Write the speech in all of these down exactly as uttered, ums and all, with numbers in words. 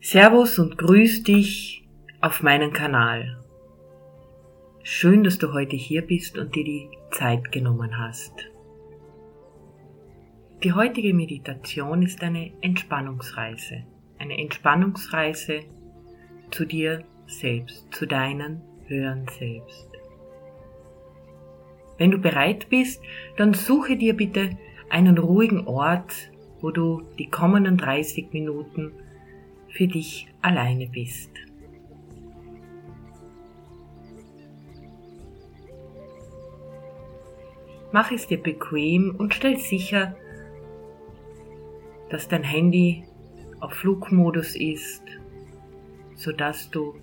Servus und grüß dich auf meinen Kanal. Schön, dass du heute hier bist und dir die Zeit genommen hast. Die heutige Meditation ist eine Entspannungsreise. Eine Entspannungsreise zu dir selbst, zu deinem höheren Selbst. Wenn du bereit bist, dann suche dir bitte einen ruhigen Ort, wo du die kommenden dreißig Minuten für dich alleine bist. Mach es dir bequem und stell sicher, dass dein Handy auf Flugmodus ist, sodass du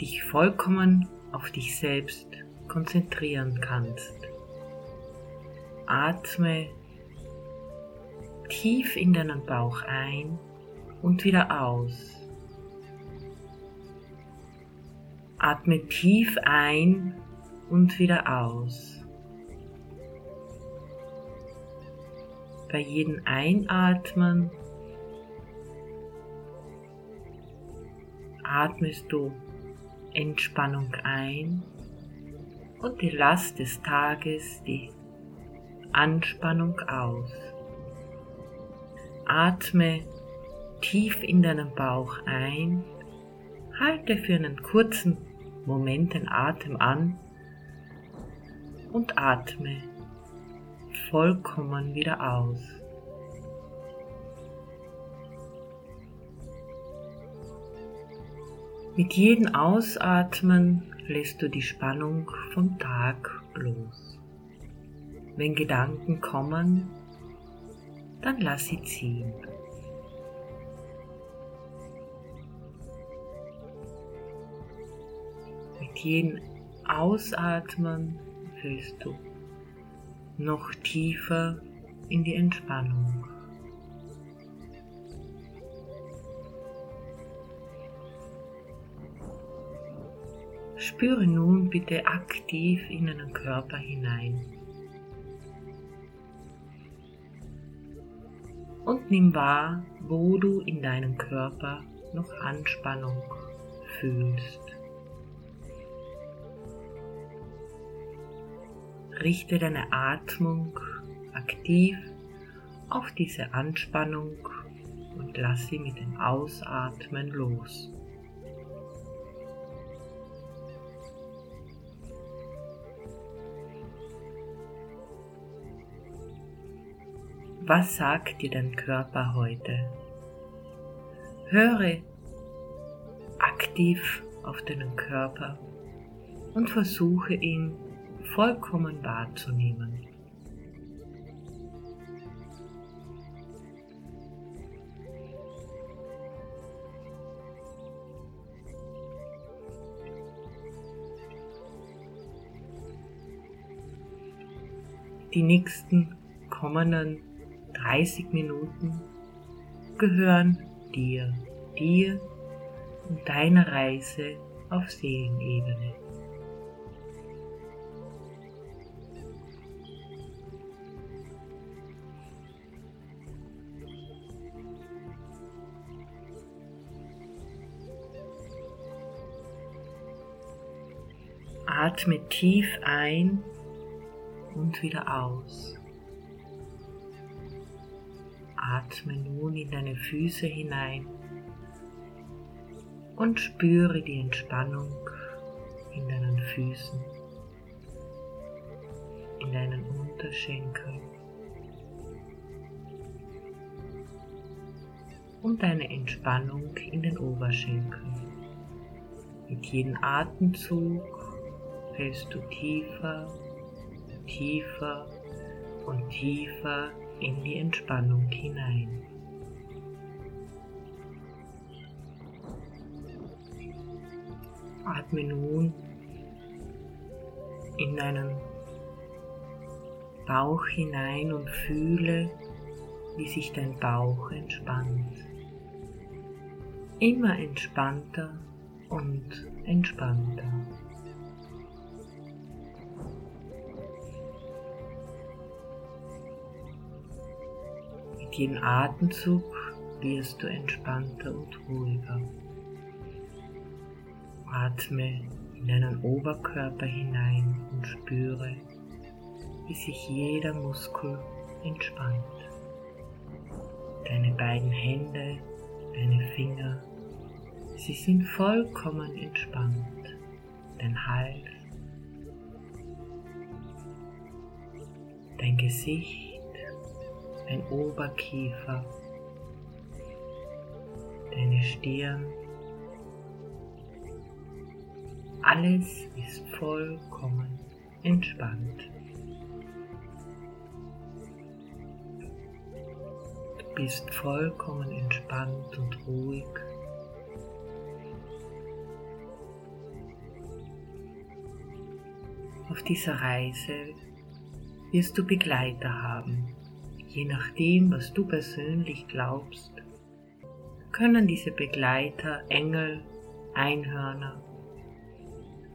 dich vollkommen auf dich selbst konzentrieren kannst. Atme tief in deinen Bauch ein und wieder aus. Atme tief ein und wieder aus. Bei jedem Einatmen atmest du Entspannung ein und die Last des Tages, die Anspannung aus. Atme tief in deinen Bauch ein, halte für einen kurzen Moment den Atem an und atme vollkommen wieder aus. Mit jedem Ausatmen lässt du die Spannung vom Tag los. Wenn Gedanken kommen, dann lass sie ziehen. Mit jedem Ausatmen fühlst du noch tiefer in die Entspannung. Spüre nun bitte aktiv in deinen Körper hinein und nimm wahr, wo du in deinem Körper noch Anspannung fühlst. Richte deine Atmung aktiv auf diese Anspannung und lass sie mit dem Ausatmen los. Was sagt dir dein Körper heute? Höre aktiv auf deinen Körper und versuche ihn vollkommen wahrzunehmen. Die nächsten kommenden dreißig Minuten gehören dir, dir und deiner Reise auf Seelenebene. Atme tief ein und wieder aus. Atme nun in deine Füße hinein und spüre die Entspannung in deinen Füßen, in deinen Unterschenkeln und deine Entspannung in den Oberschenkeln. Mit jedem Atemzug fällst du tiefer, tiefer und tiefer in die Entspannung hinein. Atme nun in deinen Bauch hinein und fühle, wie sich dein Bauch entspannt. Immer entspannter und entspannter. Jeden Atemzug wirst du entspannter und ruhiger. Atme in deinen Oberkörper hinein und spüre, wie sich jeder Muskel entspannt. Deine beiden Hände, deine Finger, sie sind vollkommen entspannt. Dein Hals, dein Gesicht, dein Oberkiefer, deine Stirn, alles ist vollkommen entspannt. Du bist vollkommen entspannt und ruhig. Auf dieser Reise wirst du Begleiter haben. Je nachdem, was du persönlich glaubst, können diese Begleiter Engel, Einhörner,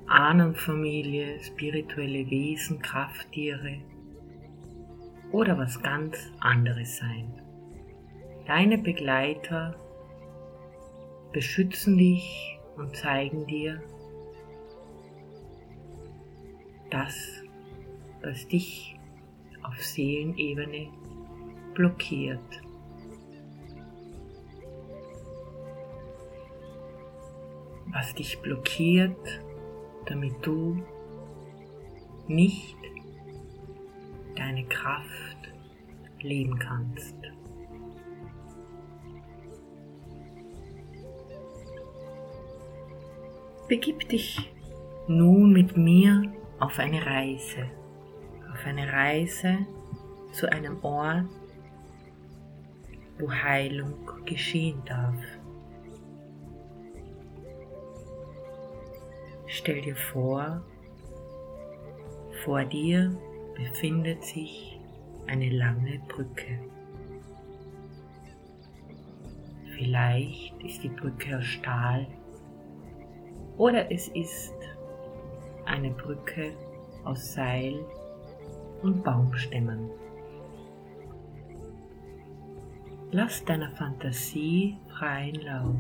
Ahnenfamilie, spirituelle Wesen, Krafttiere oder was ganz anderes sein. Deine Begleiter beschützen dich und zeigen dir das, was dich auf Seelenebene blockiert. Was dich blockiert, damit du nicht deine Kraft leben kannst. Begib dich nun mit mir auf eine Reise, auf eine Reise zu einem Ort, wo Heilung geschehen darf. Stell dir vor, vor dir befindet sich eine lange Brücke. Vielleicht ist die Brücke aus Stahl oder es ist eine Brücke aus Seil und Baumstämmen. Lass deiner Fantasie freien Lauf.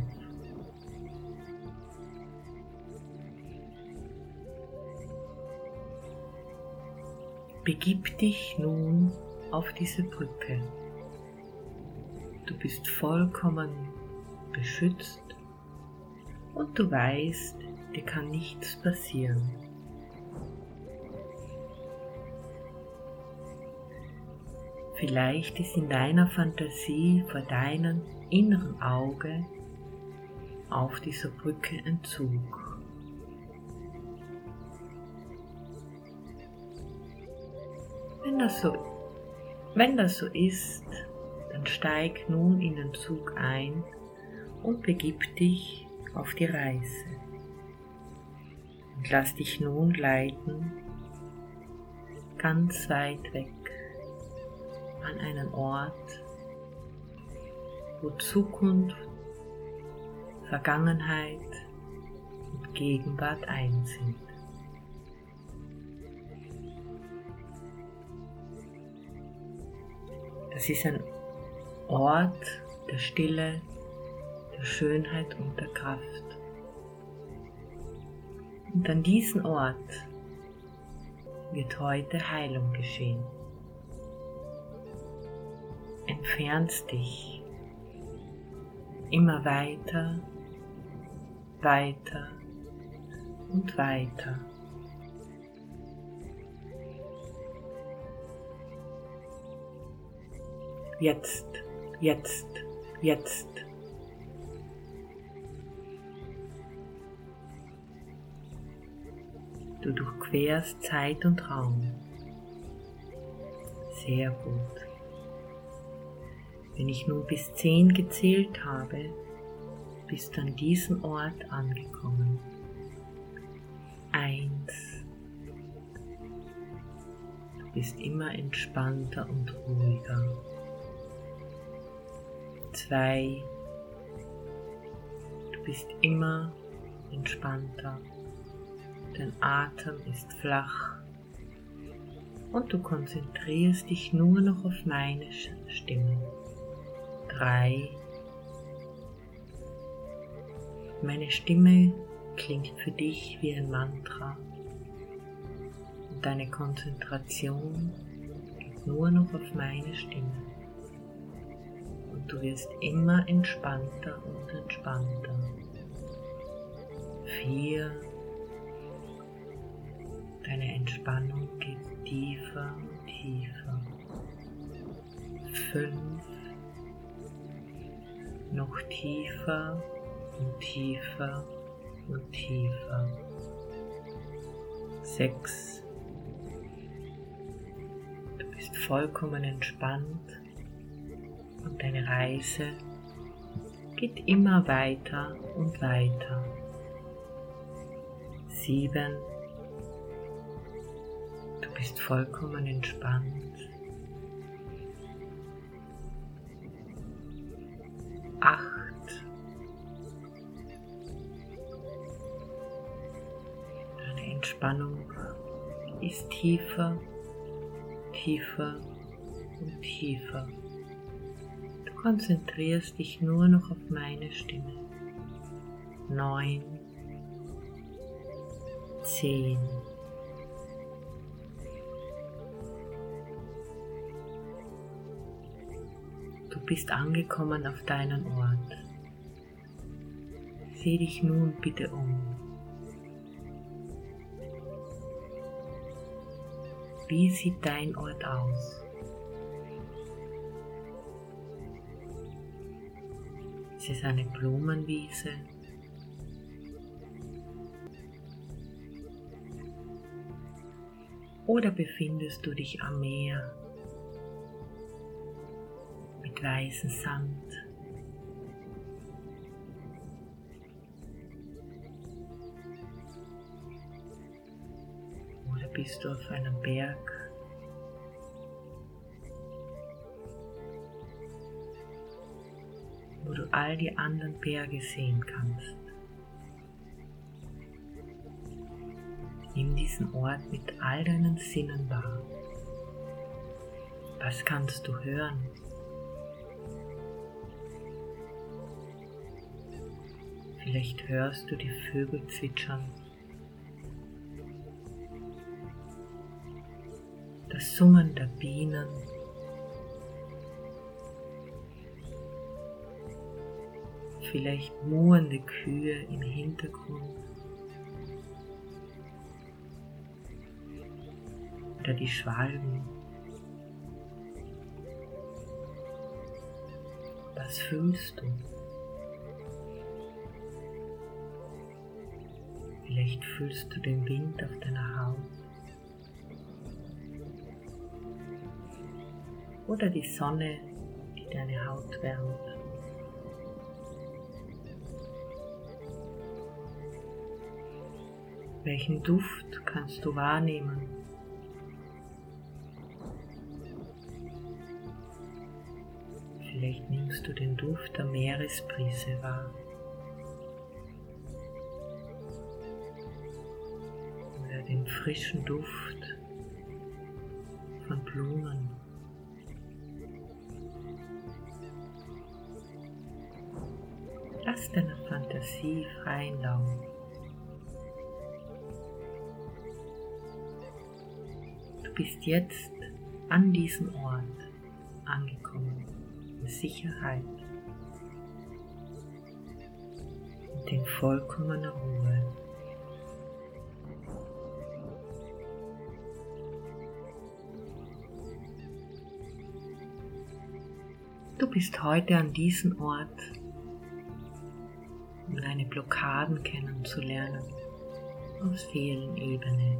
Begib dich nun auf diese Brücke. Du bist vollkommen beschützt und du weißt, dir kann nichts passieren. Vielleicht ist in deiner Fantasie vor deinem inneren Auge auf dieser Brücke ein Zug. Wenn das so, wenn das so ist, dann steig nun in den Zug ein und begib dich auf die Reise. Und lass dich nun leiten ganz weit weg. An einen Ort, wo Zukunft, Vergangenheit und Gegenwart eins sind. Das ist ein Ort der Stille, der Schönheit und der Kraft. Und an diesem Ort wird heute Heilung geschehen. Entfernst dich immer weiter, weiter und weiter. Jetzt, jetzt, jetzt. Du durchquerst Zeit und Raum. Sehr gut. Wenn ich nun bis zehn gezählt habe, bist du an diesem Ort angekommen. Eins. Du bist immer entspannter und ruhiger. Zwei. Du bist immer entspannter. Dein Atem ist flach und du konzentrierst dich nur noch auf meine Stimme. drei, Meine Stimme klingt für dich wie ein Mantra und deine Konzentration geht nur noch auf meine Stimme und du wirst immer entspannter und entspannter. Vier. Deine Entspannung geht tiefer und tiefer. Fünf. Noch tiefer und tiefer und tiefer. Sechs. Du bist vollkommen entspannt und deine Reise geht immer weiter und weiter. Sieben. Du bist vollkommen entspannt. Acht. Deine Entspannung ist tiefer, tiefer und tiefer. Du konzentrierst dich nur noch auf meine Stimme. Neun. Zehn. Du bist angekommen auf deinen Ort. Sieh dich nun bitte um. Wie sieht dein Ort aus? Es ist eine Blumenwiese. Oder befindest du dich am Meer? Weißen Sand. Oder bist du auf einem Berg? Wo du all die anderen Berge sehen kannst. Nimm diesen Ort mit all deinen Sinnen wahr. Was kannst du hören? Vielleicht hörst du die Vögel zwitschern, das Summen der Bienen, vielleicht muhende Kühe im Hintergrund oder die Schwalben. Was fühlst du? Vielleicht fühlst du den Wind auf deiner Haut oder die Sonne, die deine Haut wärmt. Welchen Duft kannst du wahrnehmen? Vielleicht nimmst du den Duft der Meeresbrise wahr. Den frischen Duft von Blumen. Lass deiner Fantasie freien Lauf. Du bist jetzt an diesem Ort angekommen, in Sicherheit und in vollkommener Ruhe. Du bist heute an diesem Ort, um deine Blockaden kennenzulernen auf Seelenebene.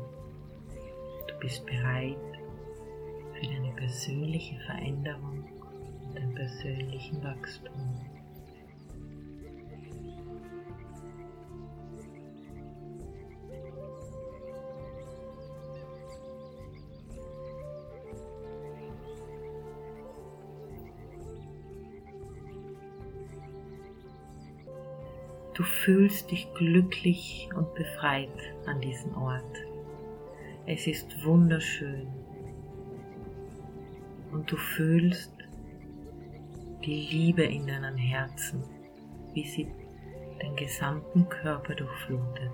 Du bist bereit für deine persönliche Veränderung und deinen persönlichen Wachstum. Du fühlst dich glücklich und befreit an diesem Ort. Es ist wunderschön und du fühlst die Liebe in deinem Herzen, wie sie den gesamten Körper durchflutet.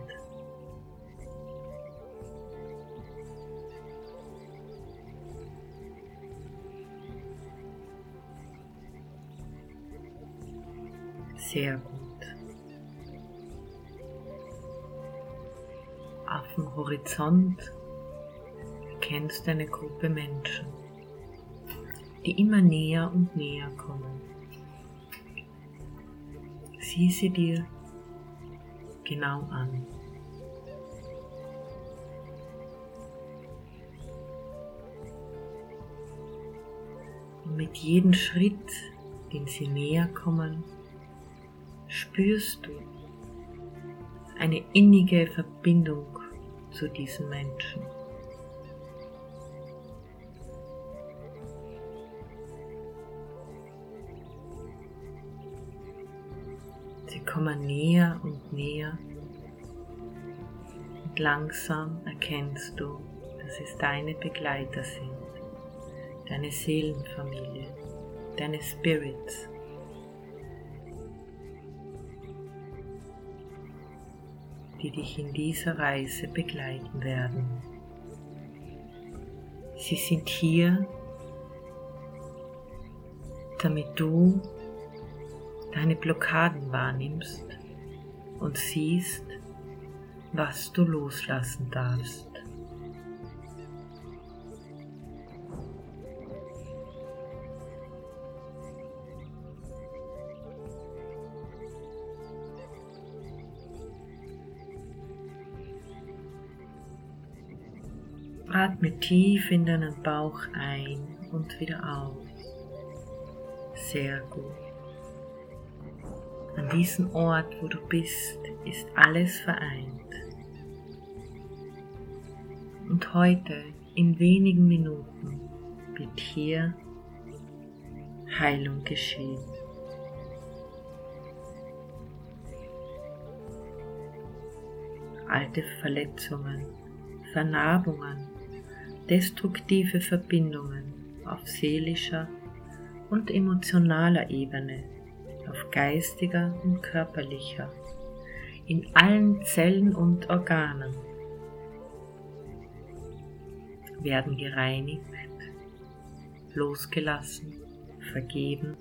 Sehr gut. Auf dem Horizont erkennst du eine Gruppe Menschen, die immer näher und näher kommen. Sieh sie dir genau an. Und mit jedem Schritt, den sie näher kommen, spürst du eine innige Verbindung zu diesen Menschen. Sie kommen näher und näher und langsam erkennst du, dass es deine Begleiter sind, deine Seelenfamilie, deine Spirits. Die dich in dieser Reise begleiten werden. Sie sind hier, damit du deine Blockaden wahrnimmst und siehst, was du loslassen darfst. Atme tief in deinen Bauch ein und wieder aus. Sehr gut. An diesem Ort, wo du bist, ist alles vereint. Und heute, in wenigen Minuten, wird hier Heilung geschehen. Alte Verletzungen, Vernarbungen, destruktive Verbindungen auf seelischer und emotionaler Ebene, auf geistiger und körperlicher, in allen Zellen und Organen werden gereinigt, losgelassen, vergeben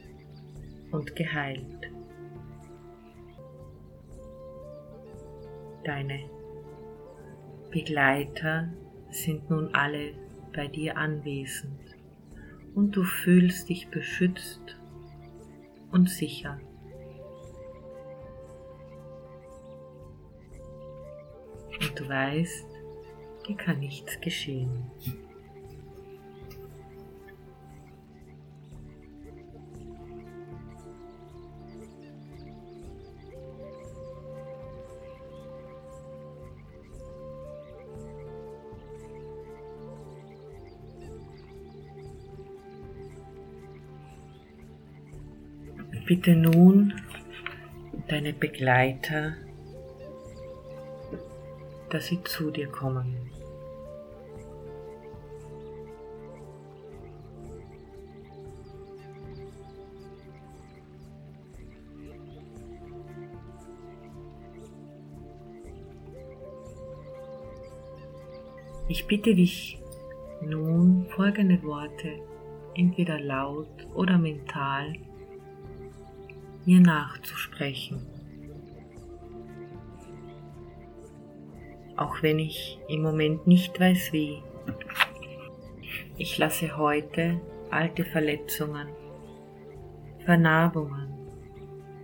und geheilt. Deine Begleiter sind nun alle bei dir anwesend und du fühlst dich beschützt und sicher. Und du weißt, dir kann nichts geschehen. Bitte nun deine Begleiter, dass sie zu dir kommen. Ich bitte dich nun, folgende Worte, entweder laut oder mental, mir nachzusprechen. Auch wenn ich im Moment nicht weiß wie, ich lasse heute alte Verletzungen, Vernarbungen,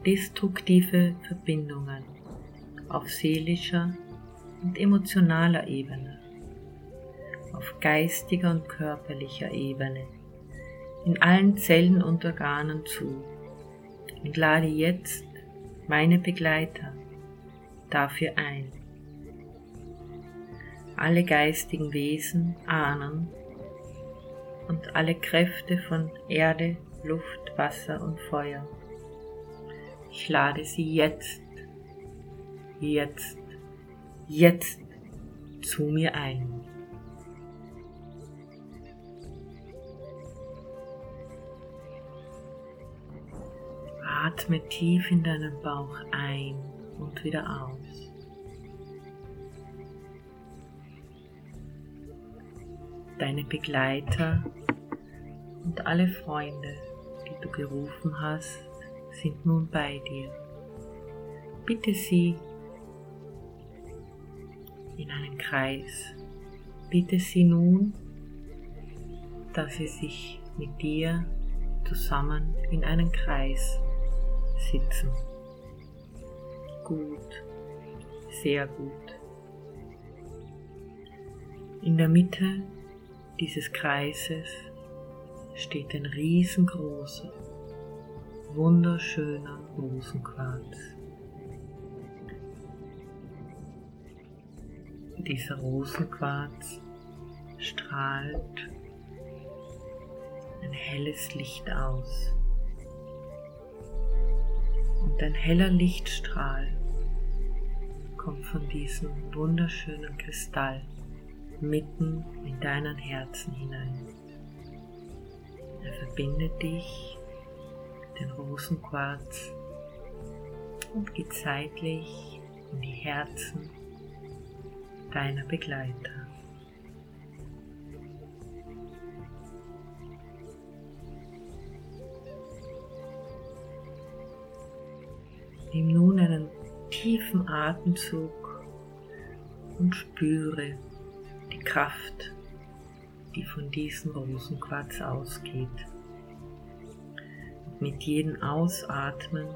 destruktive Verbindungen auf seelischer und emotionaler Ebene, auf geistiger und körperlicher Ebene, in allen Zellen und Organen zu. Und lade jetzt meine Begleiter dafür ein. Alle geistigen Wesen, Ahnen und alle Kräfte von Erde, Luft, Wasser und Feuer. Ich lade sie jetzt, jetzt, jetzt zu mir ein. Atme tief in deinen Bauch ein und wieder aus. Deine Begleiter und alle Freunde, die du gerufen hast, sind nun bei dir. Bitte sie in einen Kreis. Bitte sie nun, dass sie sich mit dir zusammen in einen Kreis sitzen. Gut, sehr gut. In der Mitte dieses Kreises steht ein riesengroßer, wunderschöner Rosenquarz. Dieser Rosenquarz strahlt ein helles Licht aus. Und ein heller Lichtstrahl kommt von diesem wunderschönen Kristall mitten in deinen Herzen hinein. Er verbindet dich, den Rosenquarz, und geht zeitlich in die Herzen deiner Begleiter. Nimm nun einen tiefen Atemzug und spüre die Kraft, die von diesem Rosenquarz ausgeht. Und mit jedem Ausatmen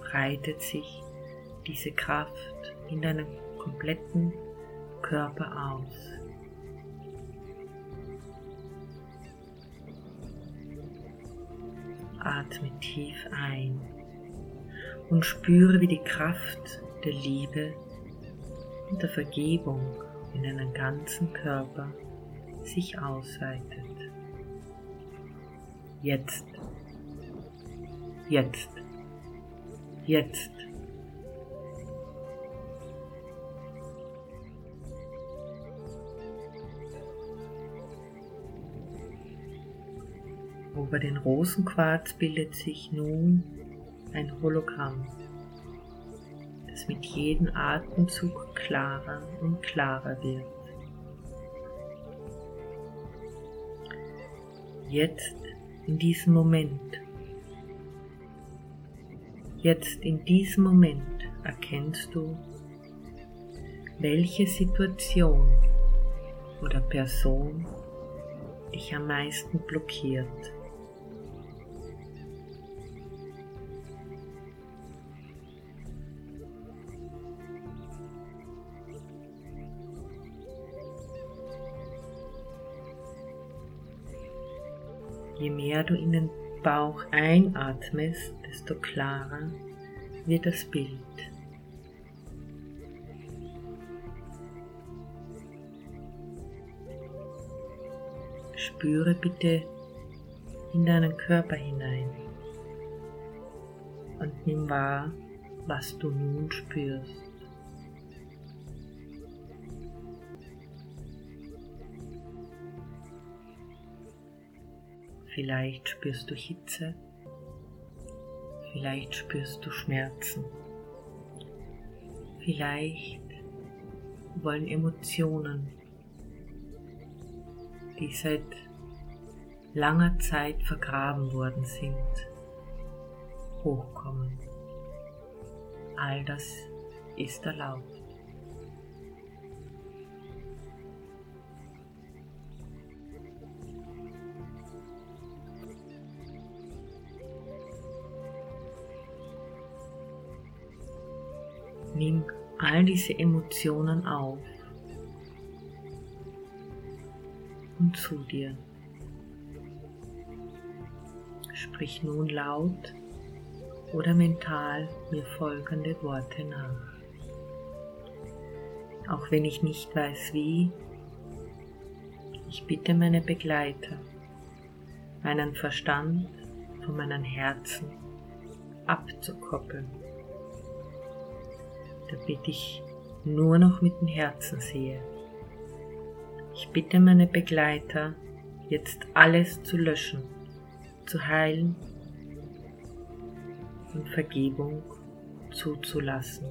breitet sich diese Kraft in deinem kompletten Körper aus. Atme tief ein und spüre, wie die Kraft der Liebe und der Vergebung in deinen ganzen Körper sich ausweitet. Jetzt, jetzt, jetzt. Über den Rosenquarz bildet sich nun ein Hologramm, das mit jedem Atemzug klarer und klarer wird. Jetzt in diesem Moment, jetzt in diesem Moment erkennst du, welche Situation oder Person dich am meisten blockiert. Je mehr du in den Bauch einatmest, desto klarer wird das Bild. Spüre bitte in deinen Körper hinein und nimm wahr, was du nun spürst. Vielleicht spürst du Hitze, vielleicht spürst du Schmerzen, vielleicht wollen Emotionen, die seit langer Zeit vergraben worden sind, hochkommen. All das ist erlaubt. Nimm all diese Emotionen auf und zu dir. Sprich nun laut oder mental mir folgende Worte nach. Auch wenn ich nicht weiß wie, ich bitte meine Begleiter, meinen Verstand von meinem Herzen abzukoppeln, damit ich nur noch mit dem Herzen sehe. Ich bitte meine Begleiter, jetzt alles zu löschen, zu heilen und Vergebung zuzulassen.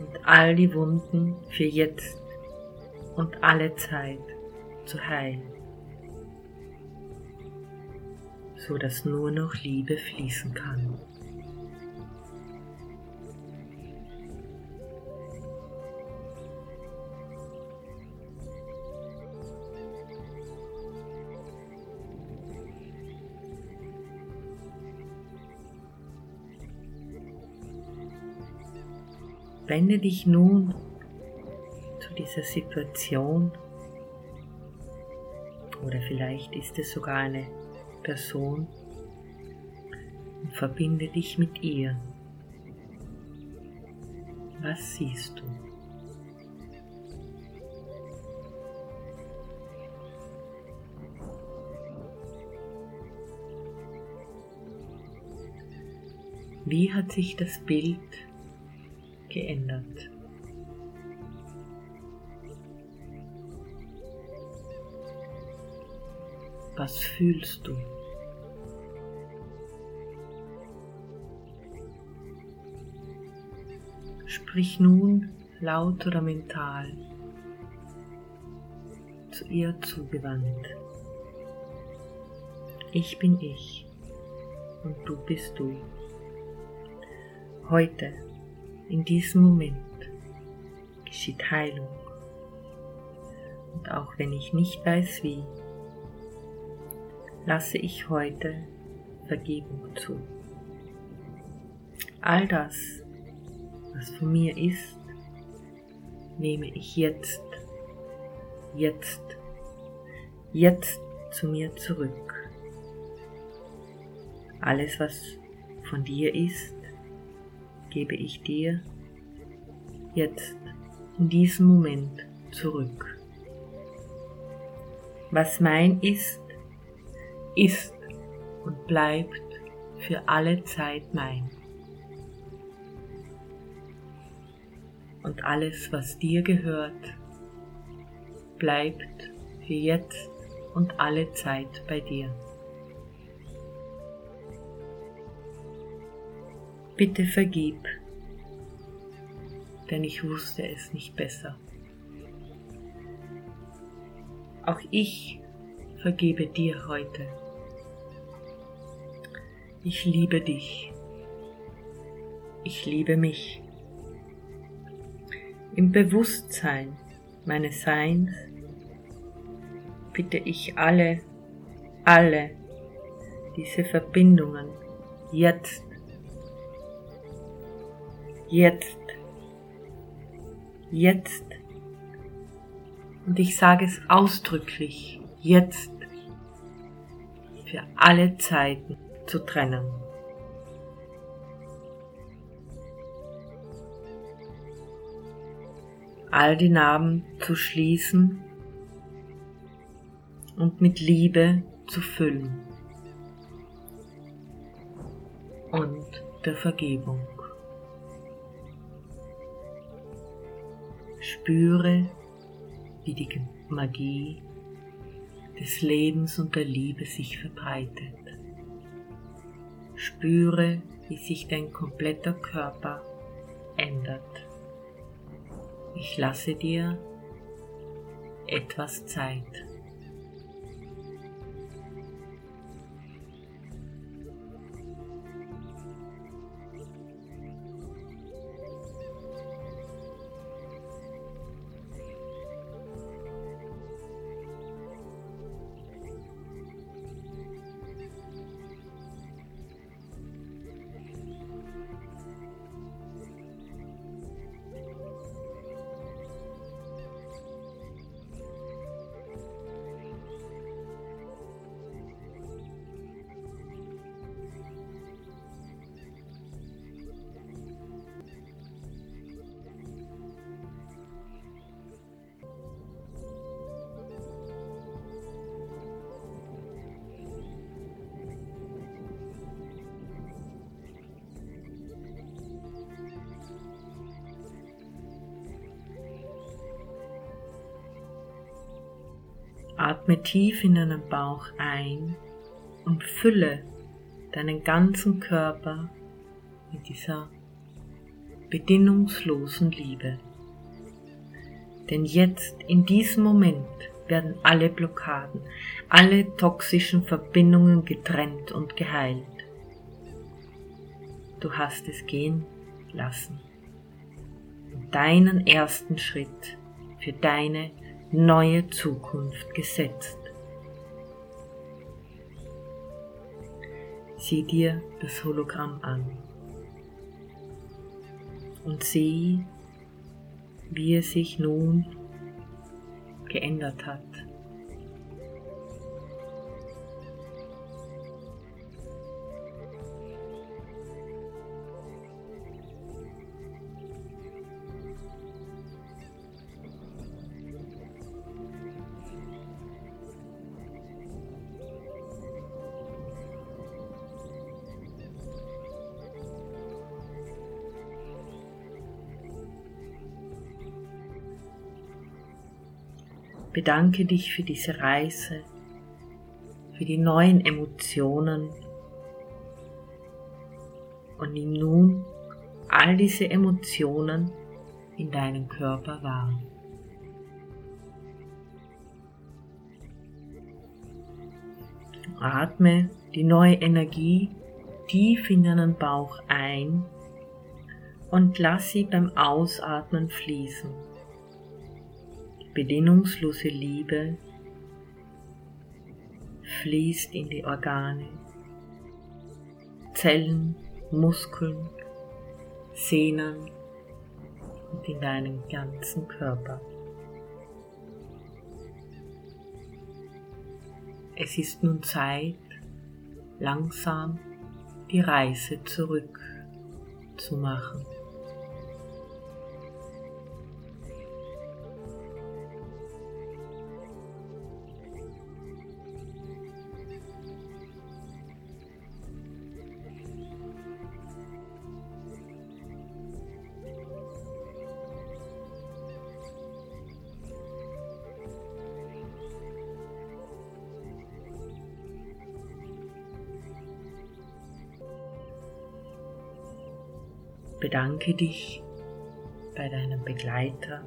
und all die Wunden für jetzt und alle Zeit zu heilen, so dass nur noch Liebe fließen kann. Wende dich nun zu dieser Situation, oder vielleicht ist es sogar eine Person, und verbinde dich mit ihr. Was siehst du? Wie hat sich das Bild geändert? Was fühlst du? Sprich nun laut oder mental zu ihr zugewandt. Ich bin ich und du bist du. Heute, in diesem Moment, geschieht Heilung. Und auch wenn ich nicht weiß wie, lasse ich heute Vergebung zu. All das, was von mir ist, nehme ich jetzt, jetzt, jetzt zu mir zurück. Alles, was von dir ist, gebe ich dir jetzt in diesem Moment zurück. Was mein ist, ist und bleibt für alle Zeit mein. Und alles, was dir gehört, bleibt für jetzt und alle Zeit bei dir. Bitte vergib, denn ich wusste es nicht besser. Auch ich vergebe dir heute. Ich liebe dich. Ich liebe mich. Im Bewusstsein meines Seins bitte ich alle, alle diese Verbindungen jetzt Jetzt, jetzt, und ich sage es ausdrücklich, jetzt, für alle Zeiten zu trennen. All die Narben zu schließen und mit Liebe zu füllen und der Vergebung. Spüre, wie die Magie des Lebens und der Liebe sich verbreitet. Spüre, wie sich dein kompletter Körper ändert. Ich lasse dir etwas Zeit. Atme tief in deinen Bauch ein und fülle deinen ganzen Körper mit dieser bedingungslosen Liebe. Denn jetzt, in diesem Moment, werden alle Blockaden, alle toxischen Verbindungen getrennt und geheilt. Du hast es gehen lassen. Deinen ersten Schritt für deine neue Zukunft gesetzt. Sieh dir das Hologramm an und sieh, wie es sich nun geändert hat. Bedanke dich für diese Reise, für die neuen Emotionen und nimm nun all diese Emotionen in deinem Körper wahr. Atme die neue Energie tief in deinen Bauch ein und lass sie beim Ausatmen fließen. Bedingungslose Liebe fließt in die Organe, Zellen, Muskeln, Sehnen und in deinen ganzen Körper. Es ist nun Zeit, langsam die Reise zurück zu machen. Bedanke dich bei deinem Begleiter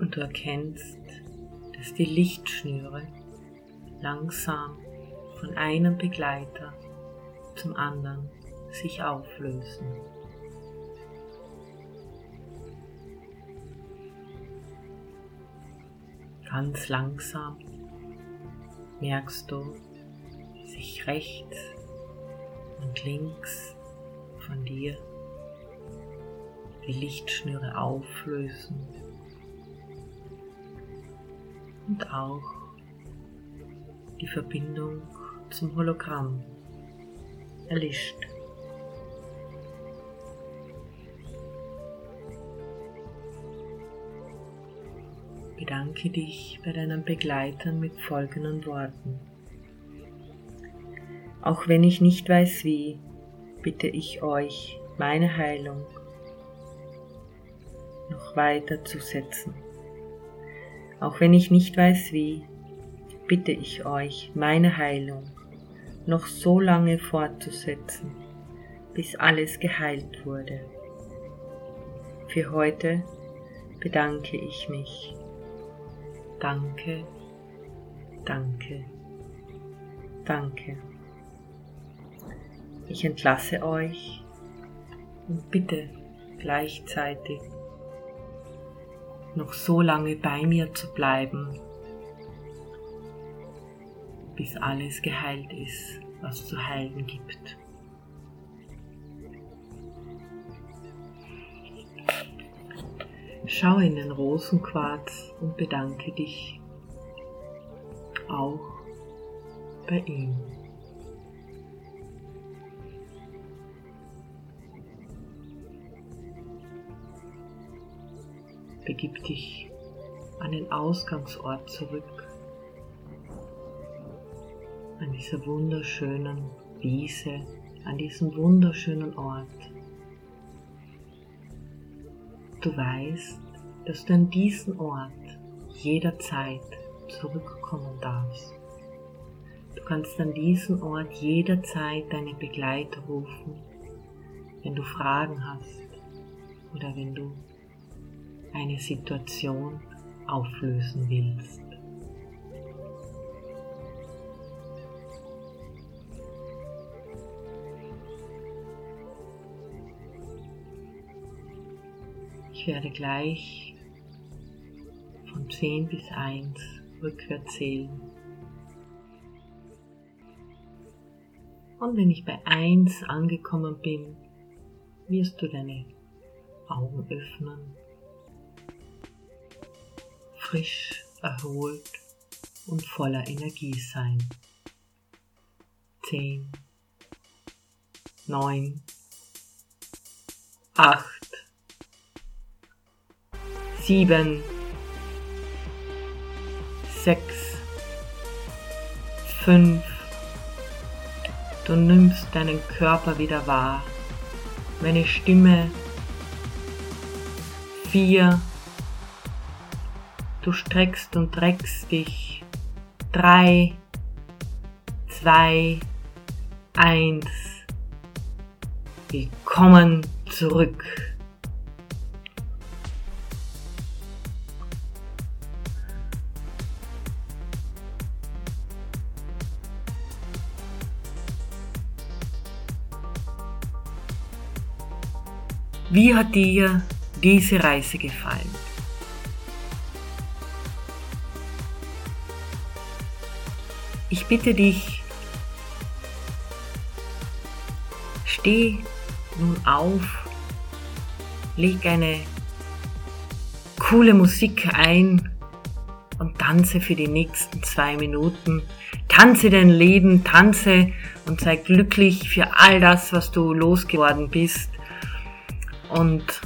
und du erkennst, dass die Lichtschnüre langsam von einem Begleiter zum anderen sich auflösen. Ganz langsam merkst du, wie sich rechts und links von dir die Lichtschnüre auflösen und auch die Verbindung zum Hologramm erlischt. Bedanke dich bei deinen Begleitern mit folgenden Worten. Auch wenn ich nicht weiß wie, bitte ich euch, meine Heilung noch weiter zu setzen. Auch wenn ich nicht weiß wie, bitte ich euch, meine Heilung noch so lange fortzusetzen, bis alles geheilt wurde. Für heute bedanke ich mich. Danke, danke, danke. Ich entlasse euch und bitte gleichzeitig noch so lange bei mir zu bleiben, bis alles geheilt ist, was zu heilen gibt. Schau in den Rosenquarz und bedanke dich auch bei ihm. Begib dich an den Ausgangsort zurück, an dieser wunderschönen Wiese, an diesem wunderschönen Ort. Du weißt, dass du an diesen Ort jederzeit zurückkommen darfst, Du kannst an diesem Ort jederzeit deine Begleiter rufen, wenn du Fragen hast oder wenn du eine Situation auflösen willst. Ich werde gleich von zehn bis eins rückwärts zählen. Und wenn ich bei eins angekommen bin, wirst du deine Augen öffnen, frisch, erholt und voller Energie sein. zehn, neun, acht, sieben, sechs, fünf, du nimmst deinen Körper wieder wahr, meine Stimme, vier, du streckst und reckst dich, drei, zwei, eins, willkommen zurück. Wie hat dir diese Reise gefallen? Ich bitte dich, steh nun auf, leg eine coole Musik ein und tanze für die nächsten zwei Minuten. Tanze dein Leben, tanze und sei glücklich für all das, was du losgeworden bist. Und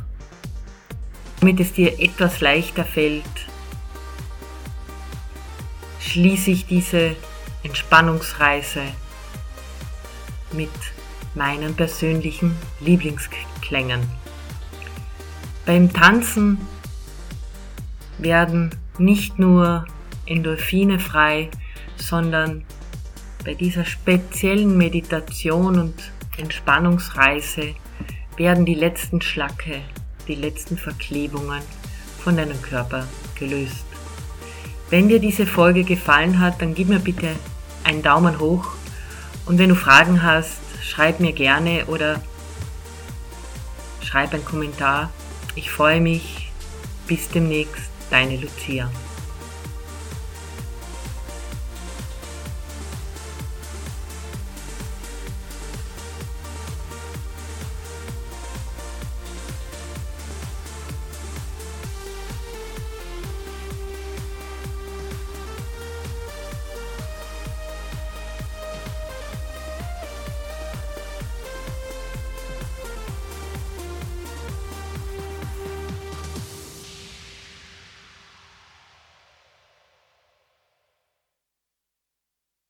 damit es dir etwas leichter fällt, schließe ich diese Entspannungsreise mit meinen persönlichen Lieblingsklängen. Beim Tanzen werden nicht nur Endorphine frei, sondern bei dieser speziellen Meditation und Entspannungsreise werden die letzten Schlacke, die letzten Verklebungen von deinem Körper gelöst. Wenn dir diese Folge gefallen hat, dann gib mir bitte einen Daumen hoch und wenn du Fragen hast, schreib mir gerne oder schreib einen Kommentar. Ich freue mich. Bis demnächst, deine Lucia.